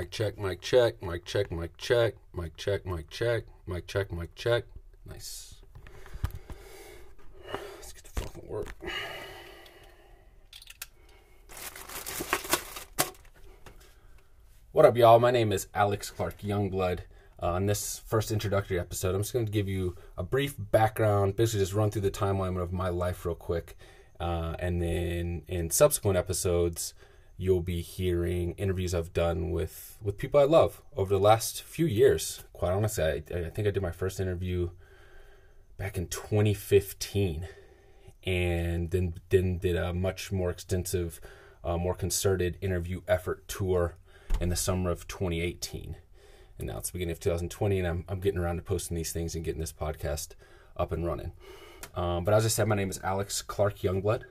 Mic check, mic check, mic check, mic check, mic check, mic check, mic check, mic check. Nice. Let's get the fucking work. What up, y'all? My name is Alex Clark Youngblood. On this first introductory episode, I'm just going to give you a brief background, basically just run through the timeline of my life real quick. And then in subsequent episodes, you'll be hearing interviews I've done with people I love over the last few years. Quite honestly, I think I did my first interview back in 2015, and then did a much more extensive, more concerted interview effort tour in the summer of 2018. And now it's the beginning of 2020, and I'm getting around to posting these things and getting this podcast up and running. But as I said, my name is Alex Clark Youngblood.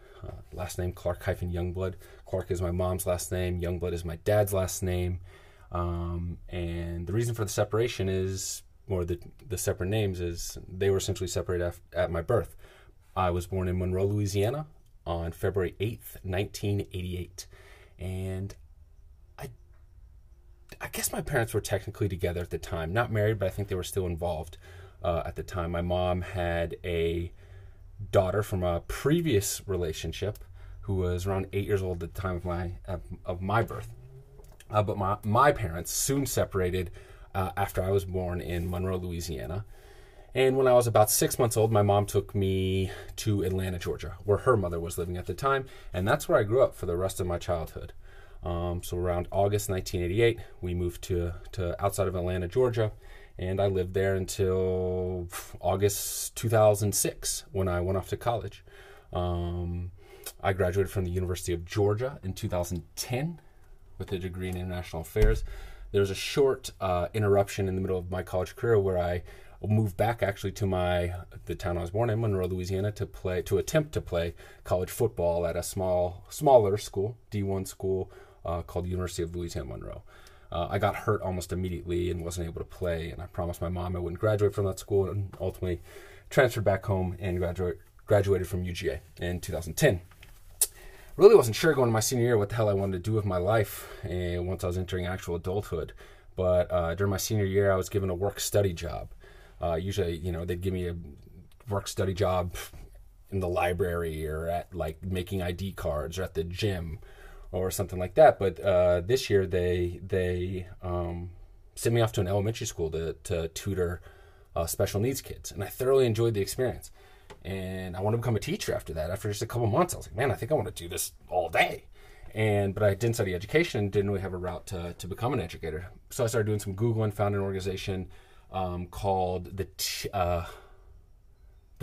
Last name Clark-Youngblood. Clark is my mom's last name. Youngblood is my dad's last name. And the reason for the separation is, or the separate names is, they were essentially separated at my birth. I was born in Monroe, Louisiana on February 8th, 1988. And I guess my parents were technically together at the time. Not married, but I think they were still involved at the time. My mom had a daughter from a previous relationship who was around 8 years old at the time of my birth. But my parents soon separated after I was born in Monroe, Louisiana. And when I was about 6 months old, my mom took me to Atlanta, Georgia, where her mother was living at the time. And that's where I grew up for the rest of my childhood. So around August 1988, we moved to outside of Atlanta, Georgia, and I lived there until August 2006 when I went off to college. I graduated from the University of Georgia in 2010 with a degree in international affairs. There was a short interruption in the middle of my college career where I moved back actually to the town I was born in, Monroe, Louisiana, to attempt to play college football at a smaller school, D1 school, called the University of Louisiana Monroe. I got hurt almost immediately and wasn't able to play, and I promised my mom I wouldn't graduate from that school, and ultimately transferred back home and graduated from UGA in 2010. Really wasn't sure going to my senior year what the hell I wanted to do with my life, and once I was entering actual adulthood. But during my senior year, I was given a work-study job. Usually, they'd give me a work-study job in the library or at, like, making ID cards or at the gym or something like that. But this year, they sent me off to an elementary school to tutor special needs kids. And I thoroughly enjoyed the experience. And I wanted to become a teacher after that. After just a couple months, I was like, man, I think I want to do this all day. But I didn't study education and didn't really have a route to become an educator. So I started doing some Googling, found an organization called the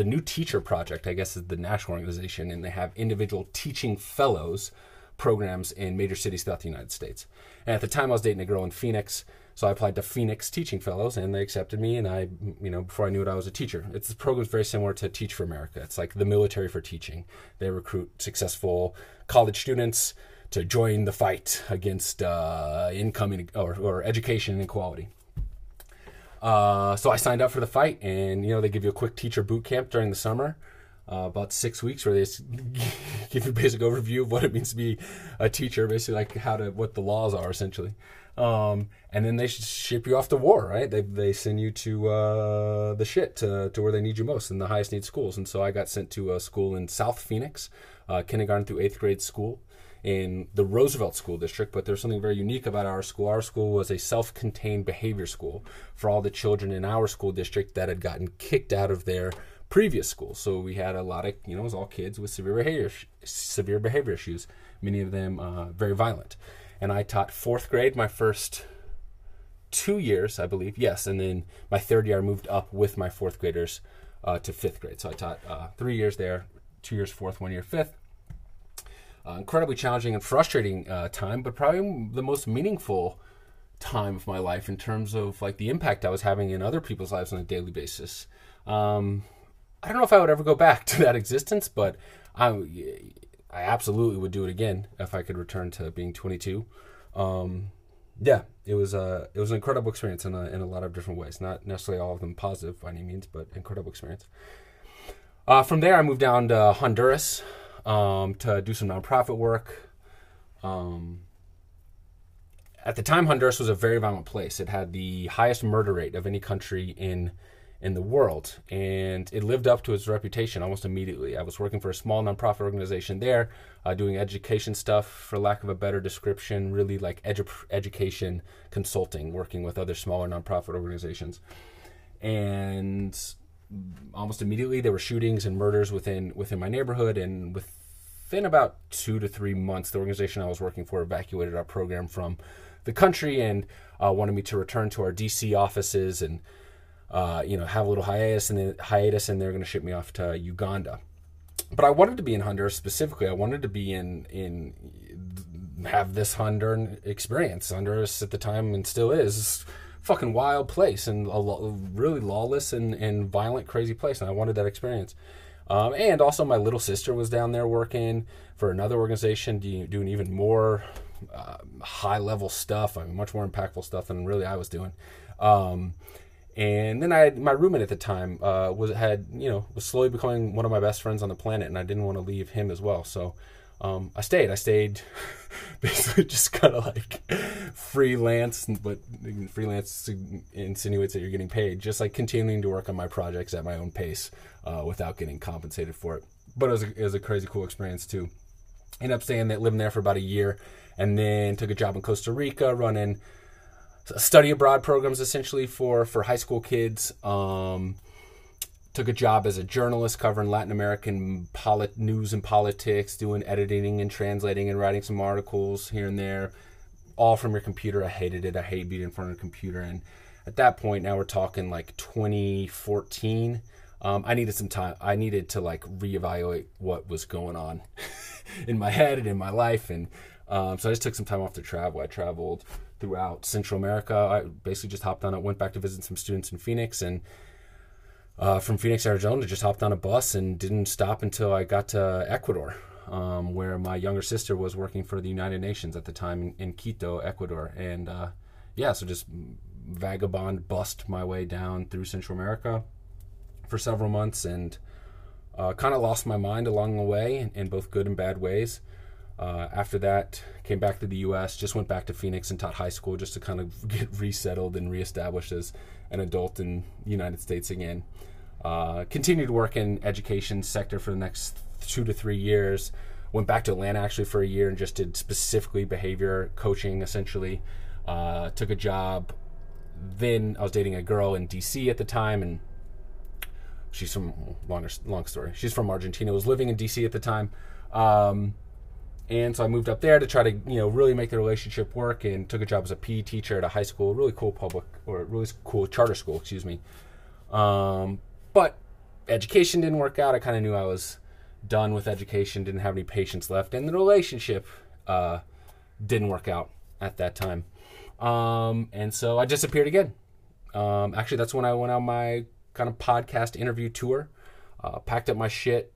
New Teacher Project, I guess, is the national organization, and they have individual teaching fellows programs in major cities throughout the United States. And at the time, I was dating a girl in Phoenix, so I applied to Phoenix Teaching Fellows, and they accepted me, and I, before I knew it, I was a teacher. It's a program very similar to Teach for America. It's like the military for teaching. They recruit successful college students to join the fight against income or education inequality. So I signed up for the fight, and, they give you a quick teacher boot camp during the summer, about 6 weeks, where they give you a basic overview of what it means to be a teacher, basically like what the laws are, essentially. And then they ship you off to war, right? They send you to to where they need you most, in the highest need schools. And so I got sent to a school in South Phoenix, kindergarten through 8th grade school in the Roosevelt School District, but there's something very unique about our school. Our school was a self-contained behavior school for all the children in our school district that had gotten kicked out of their previous school. So we had a lot of, it was all kids with severe behavior issues, many of them very violent. And I taught 4th grade my first 2 years, I believe, yes, and then my 3rd year I moved up with my 4th graders to 5th grade. So I taught 3 years there, 2 years 4th, 1 year 5th. Incredibly challenging and frustrating time, but probably the most meaningful time of my life in terms of like the impact I was having in other people's lives on a daily basis. I don't know if I would ever go back to that existence, but I absolutely would do it again if I could return to being 22. It was an incredible experience in a lot of different ways. Not necessarily all of them positive by any means, but incredible experience. From there, I moved down to Honduras. To do some nonprofit work. At the time, Honduras was a very violent place. It had the highest murder rate of any country in the world, and it lived up to its reputation almost immediately. I was working for a small nonprofit organization there, doing education stuff, for lack of a better description, really like education consulting, working with other smaller nonprofit organizations. And almost immediately there were shootings and murders within my neighborhood, and within about 2 to 3 months, the organization I was working for evacuated our program from the country and wanted me to return to our DC offices and have a little hiatus, and they're going to ship me off to Uganda. But I wanted to be in Honduras specifically. I wanted to be have this Honduran experience. Honduras at the time, and still is, a fucking wild place, and really lawless and violent, crazy place. And I wanted that experience. And also my little sister was down there working for another organization, doing even more high level stuff. I mean, much more impactful stuff than really I was doing. And then my roommate at the time was slowly becoming one of my best friends on the planet, and I didn't want to leave him as well. So I stayed. I stayed basically just kind of like freelance, but freelance insinuates that you're getting paid, just like continuing to work on my projects at my own pace without getting compensated for it. But it was a crazy cool experience too. Ended up living there for about a year, and then took a job in Costa Rica running study abroad programs essentially for high school kids. Took a job as a journalist covering Latin American news and politics, doing editing and translating and writing some articles here and there, all from your computer. I hated it. I hate being in front of a computer. And at that point, now we're talking like 2014. I needed some time. I needed to like reevaluate what was going on in my head and in my life. And so I just took some time off to travel. I traveled throughout Central America. I basically just hopped on it, went back to visit some students in Phoenix, and from Phoenix, Arizona, just hopped on a bus and didn't stop until I got to Ecuador, where my younger sister was working for the United Nations at the time in Quito, Ecuador. And so just vagabond bussed my way down through Central America for several months, and kind of lost my mind along the way in both good and bad ways. After that, came back to the U.S., just went back to Phoenix and taught high school just to kind of get resettled and reestablished as an adult in the United States again. Continued work in education sector for the next 2 to 3 years. Went back to Atlanta actually for a year and just did specifically behavior coaching essentially. Took a job. Then I was dating a girl in D.C. at the time, and she's from, long story, she's from Argentina. I was living in D.C. at the time. And so I moved up there to try to, really make the relationship work, and took a job as a PE teacher at a high school, really cool charter school, excuse me. But education didn't work out. I kind of knew I was done with education, didn't have any patience left, and the relationship didn't work out at that time. And so I disappeared again. Actually, that's when I went on my kind of podcast interview tour, packed up my shit,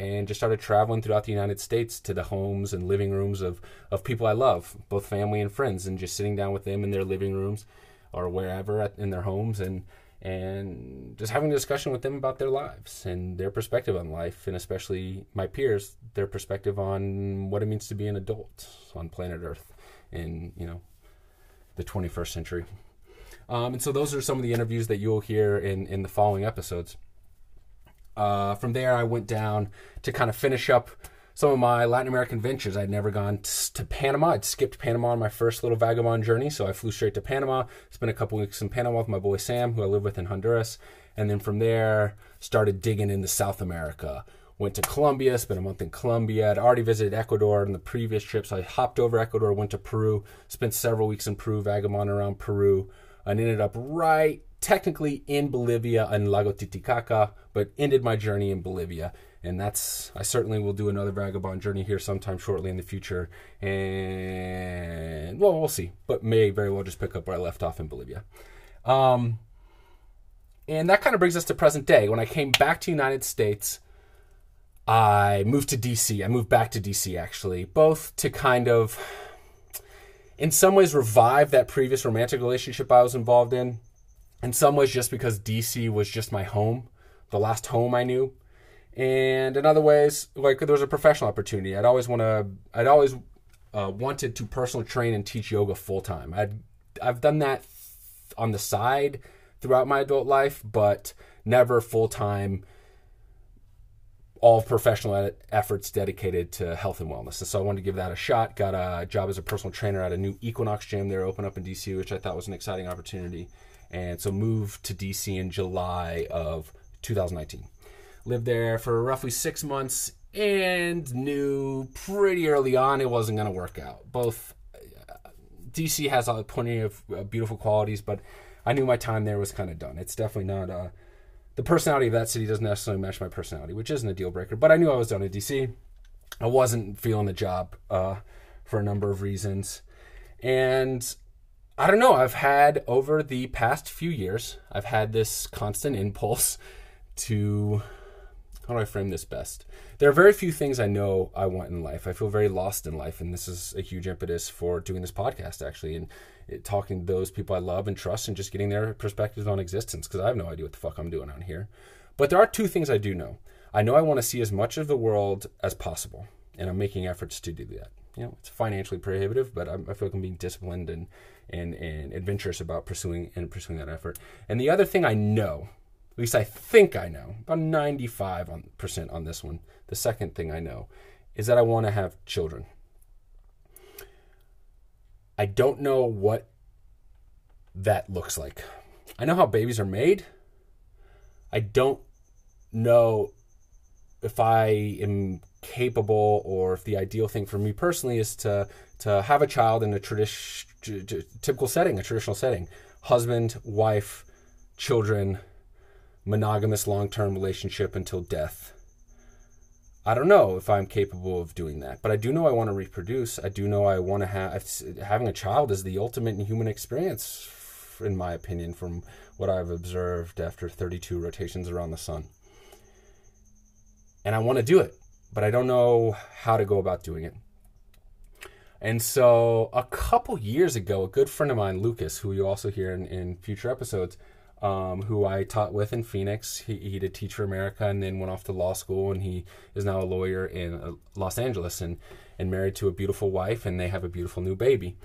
and just started traveling throughout the United States to the homes and living rooms of people I love, both family and friends, and just sitting down with them in their living rooms or wherever in their homes, and just having a discussion with them about their lives and their perspective on life, and especially my peers, their perspective on what it means to be an adult on planet Earth in, the 21st century. And so those are some of the interviews that you'll hear in the following episodes. From there, I went down to kind of finish up some of my Latin American ventures. I'd never gone to Panama. I'd skipped Panama on my first little vagabond journey, so I flew straight to Panama, spent a couple weeks in Panama with my boy Sam, who I live with in Honduras, and then from there, started digging into South America. Went to Colombia, spent a month in Colombia. I'd already visited Ecuador on the previous trip, so I hopped over Ecuador, went to Peru, spent several weeks in Peru, vagabond around Peru, and ended up right technically in Bolivia and Lago Titicaca, but ended my journey in Bolivia. And I certainly will do another vagabond journey here sometime shortly in the future. And, well, we'll see. But may very well just pick up where I left off in Bolivia. And that kind of brings us to present day. When I came back to the United States, I moved to D.C. I moved back to D.C., actually, both to kind of, in some ways, revive that previous romantic relationship I was involved in. In some ways, just because D.C. was just my home, the last home I knew. And in other ways, like, there was a professional opportunity. I'd always wanted to personal train and teach yoga full time. I've done that on the side throughout my adult life, but never full time. All professional efforts dedicated to health and wellness. And so I wanted to give that a shot. Got a job as a personal trainer at a new Equinox gym there opened up in DC, which I thought was an exciting opportunity. And so moved to DC in July of 2019. Lived there for roughly 6 months and knew pretty early on it wasn't going to work out. Both DC has plenty of beautiful qualities, but I knew my time there was kind of done. It's definitely not the personality of that city doesn't necessarily match my personality, which isn't a deal breaker, but I knew I was done in DC. I wasn't feeling the job for a number of reasons. And I don't know, I've had over the past few years, I've had this constant impulse to, how do I frame this best? There are very few things I know I want in life. I feel very lost in life, and this is a huge impetus for doing this podcast, actually, and talking to those people I love and trust and just getting their perspectives on existence, because I have no idea what the fuck I'm doing out here. But there are two things I do know. I know I want to see as much of the world as possible, and I'm making efforts to do that. You know, it's financially prohibitive, but I feel like I'm being disciplined and adventurous about pursuing that effort. And the other thing I know, at least I think I know, about 95% on this one, the second thing I know, is that I want to have children. I don't know what that looks like. I know how babies are made. I don't know if I am capable or if the ideal thing for me personally is to have a child in a typical setting, a traditional setting. Husband, wife, children, monogamous long-term relationship until death. I don't know if I'm capable of doing that, but I do know I want to reproduce. I do know I want to having a child is the ultimate human experience, in my opinion, from what I've observed after 32 rotations around the sun. And I want to do it, but I don't know how to go about doing it. And so a couple years ago, a good friend of mine, Lucas, who you also hear in future episodes, who I taught with in Phoenix. He did Teach for America and then went off to law school, and he is now a lawyer in Los Angeles and married to a beautiful wife, and they have a beautiful new baby.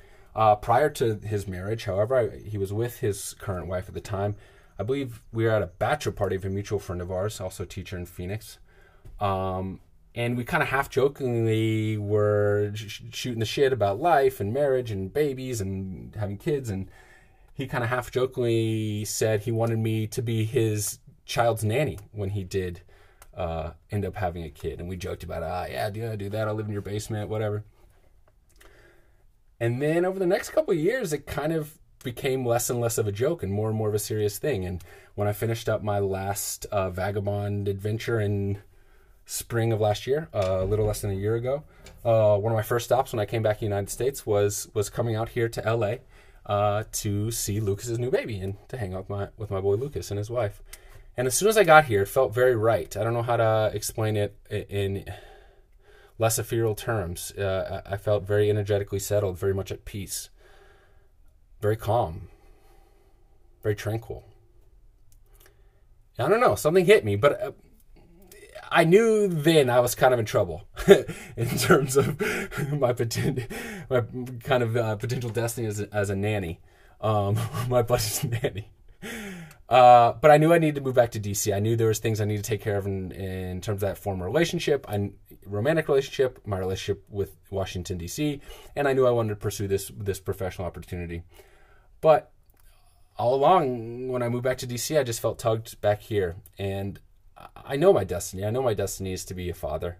Prior to his marriage, however, he was with his current wife at the time. I believe we were at a bachelor party of a mutual friend of ours, also a teacher in Phoenix. And we kind of half-jokingly were shooting the shit about life and marriage and babies and having kids, and he kind of half-jokingly said he wanted me to be his child's nanny when he did end up having a kid. And we joked about, do that. I'll live in your basement, whatever. And then over the next couple of years, it kind of became less and less of a joke and more of a serious thing. And when I finished up my last vagabond adventure in spring of last year, a little less than a year ago, one of my first stops when I came back to the United States was coming out here to L.A., to see Lucas's new baby and to hang out with my boy Lucas and his wife. And as soon as I got here, it felt very right. I don't know how to explain it in less ethereal terms. I felt very energetically settled, very much at peace, very calm, very tranquil. I don't know, something hit me, but I knew then I was kind of in trouble in terms of my potential destiny as a nanny, my buddy's nanny. But I knew I needed to move back to DC. I knew there was things I needed to take care of in terms of that former relationship, romantic relationship, my relationship with Washington, DC, and I knew I wanted to pursue this professional opportunity. But all along, when I moved back to DC, I just felt tugged back here, and I know my destiny. I know my destiny is to be a father.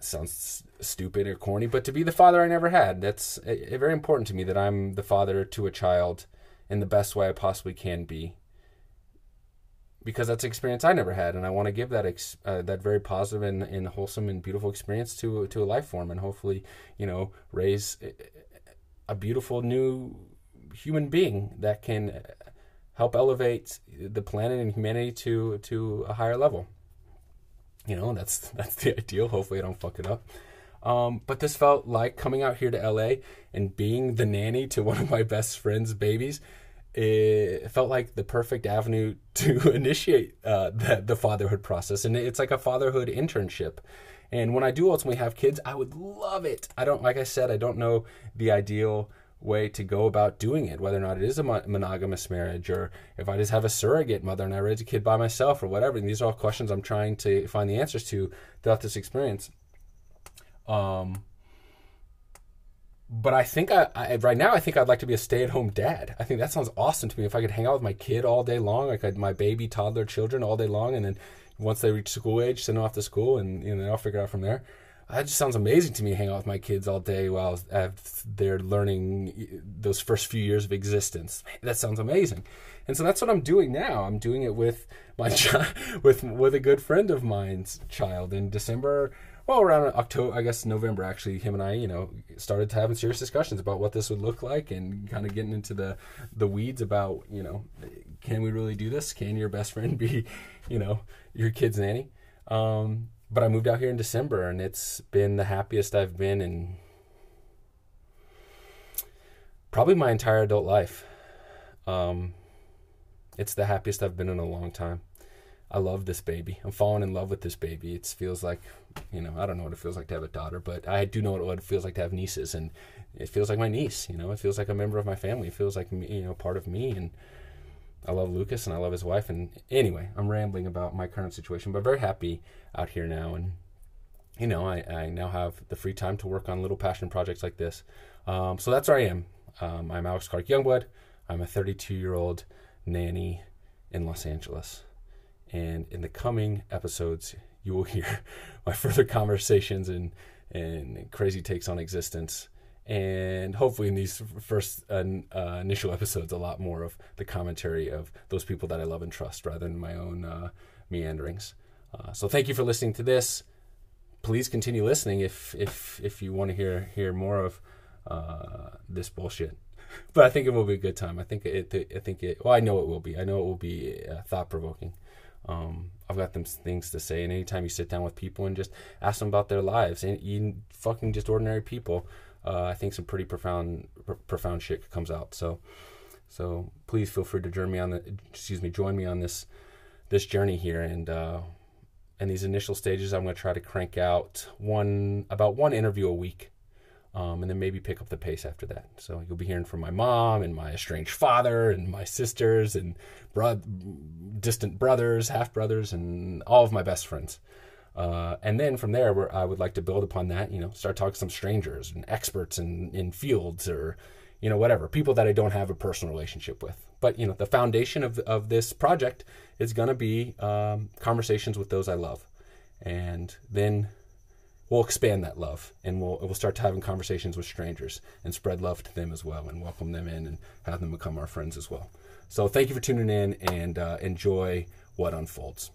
Sounds stupid or corny, but to be the father I never had. That's very important to me, that I'm the father to a child in the best way I possibly can be, because that's an experience I never had, and I want to give that very positive and wholesome and beautiful experience to a life form, and hopefully, you know, raise a beautiful new human being that can help elevate the planet and humanity to a higher level. You know, that's the ideal. Hopefully I don't fuck it up. But this felt like coming out here to LA and being the nanny to one of my best friend's babies it felt like the perfect avenue to initiate the fatherhood process. And it's like a fatherhood internship. And when I do ultimately have kids, I would love it. I don't, like I said, I don't know the ideal way to go about doing it, whether or not it is a monogamous marriage, or if I just have a surrogate mother and I raise a kid by myself, or whatever. And these are all questions I'm trying to find the answers to throughout this experience. But I think I right now, I think I'd like to be a stay-at-home dad. I think that sounds awesome to me. If I could hang out with my kid all day long, like my baby, toddler, children all day long, and then once they reach school age, send them off to school, and you know, I'll figure it out from there. That just sounds amazing to me, hang out with my kids all day while they're learning those first few years of existence. Man, that sounds amazing. And so that's what I'm doing now. I'm doing it with my with a good friend of mine's child in December. Well, around October, I guess November, actually, him and I, you know, started to have serious discussions about what this would look like, and kind of getting into the weeds about, you know, can we really do this? Can your best friend be, you know, your kid's nanny? But I moved out here in December, and it's been the happiest I've been in probably my entire adult life. It's the happiest I've been in a long time. I love this baby. I'm falling in love with this baby. It feels like, you know, I don't know what it feels like to have a daughter, but I do know what it feels like to have nieces, and it feels like my niece, you know, it feels like a member of my family. It feels like, you know, part of me. And I love Lucas, and I love his wife. And anyway, I'm rambling about my current situation, but very happy out here now. And, you know, I now have the free time to work on little passion projects like this. So that's where I am. I'm Alex Clark Youngblood. I'm a 32-year-old nanny in Los Angeles. And in the coming episodes, you will hear my further conversations and crazy takes on existence. And hopefully in these first initial episodes, a lot more of the commentary of those people that I love and trust, rather than my own meanderings. So thank you for listening to this. Please continue listening if you want to hear more of this bullshit. But I think it will be a good time. I think it. Well, I know it will be. I know it will be thought-provoking. I've got them things to say, and anytime you sit down with people and just ask them about their lives, and even fucking just ordinary people, I think some pretty profound shit comes out. So please feel free to join me on this journey here, and these initial stages, I'm going to try to crank out about one interview a week, and then maybe pick up the pace after that. So you'll be hearing from my mom and my estranged father and my sisters and distant brothers, half-brothers, and all of my best friends. And then from there, where I would like to build upon that, you know, start talking to some strangers and experts in fields, or, you know, whatever, people that I don't have a personal relationship with. But, you know, the foundation of this project is going to be conversations with those I love. And then we'll expand that love, and we'll start having conversations with strangers and spread love to them as well, and welcome them in and have them become our friends as well. So thank you for tuning in, and enjoy what unfolds.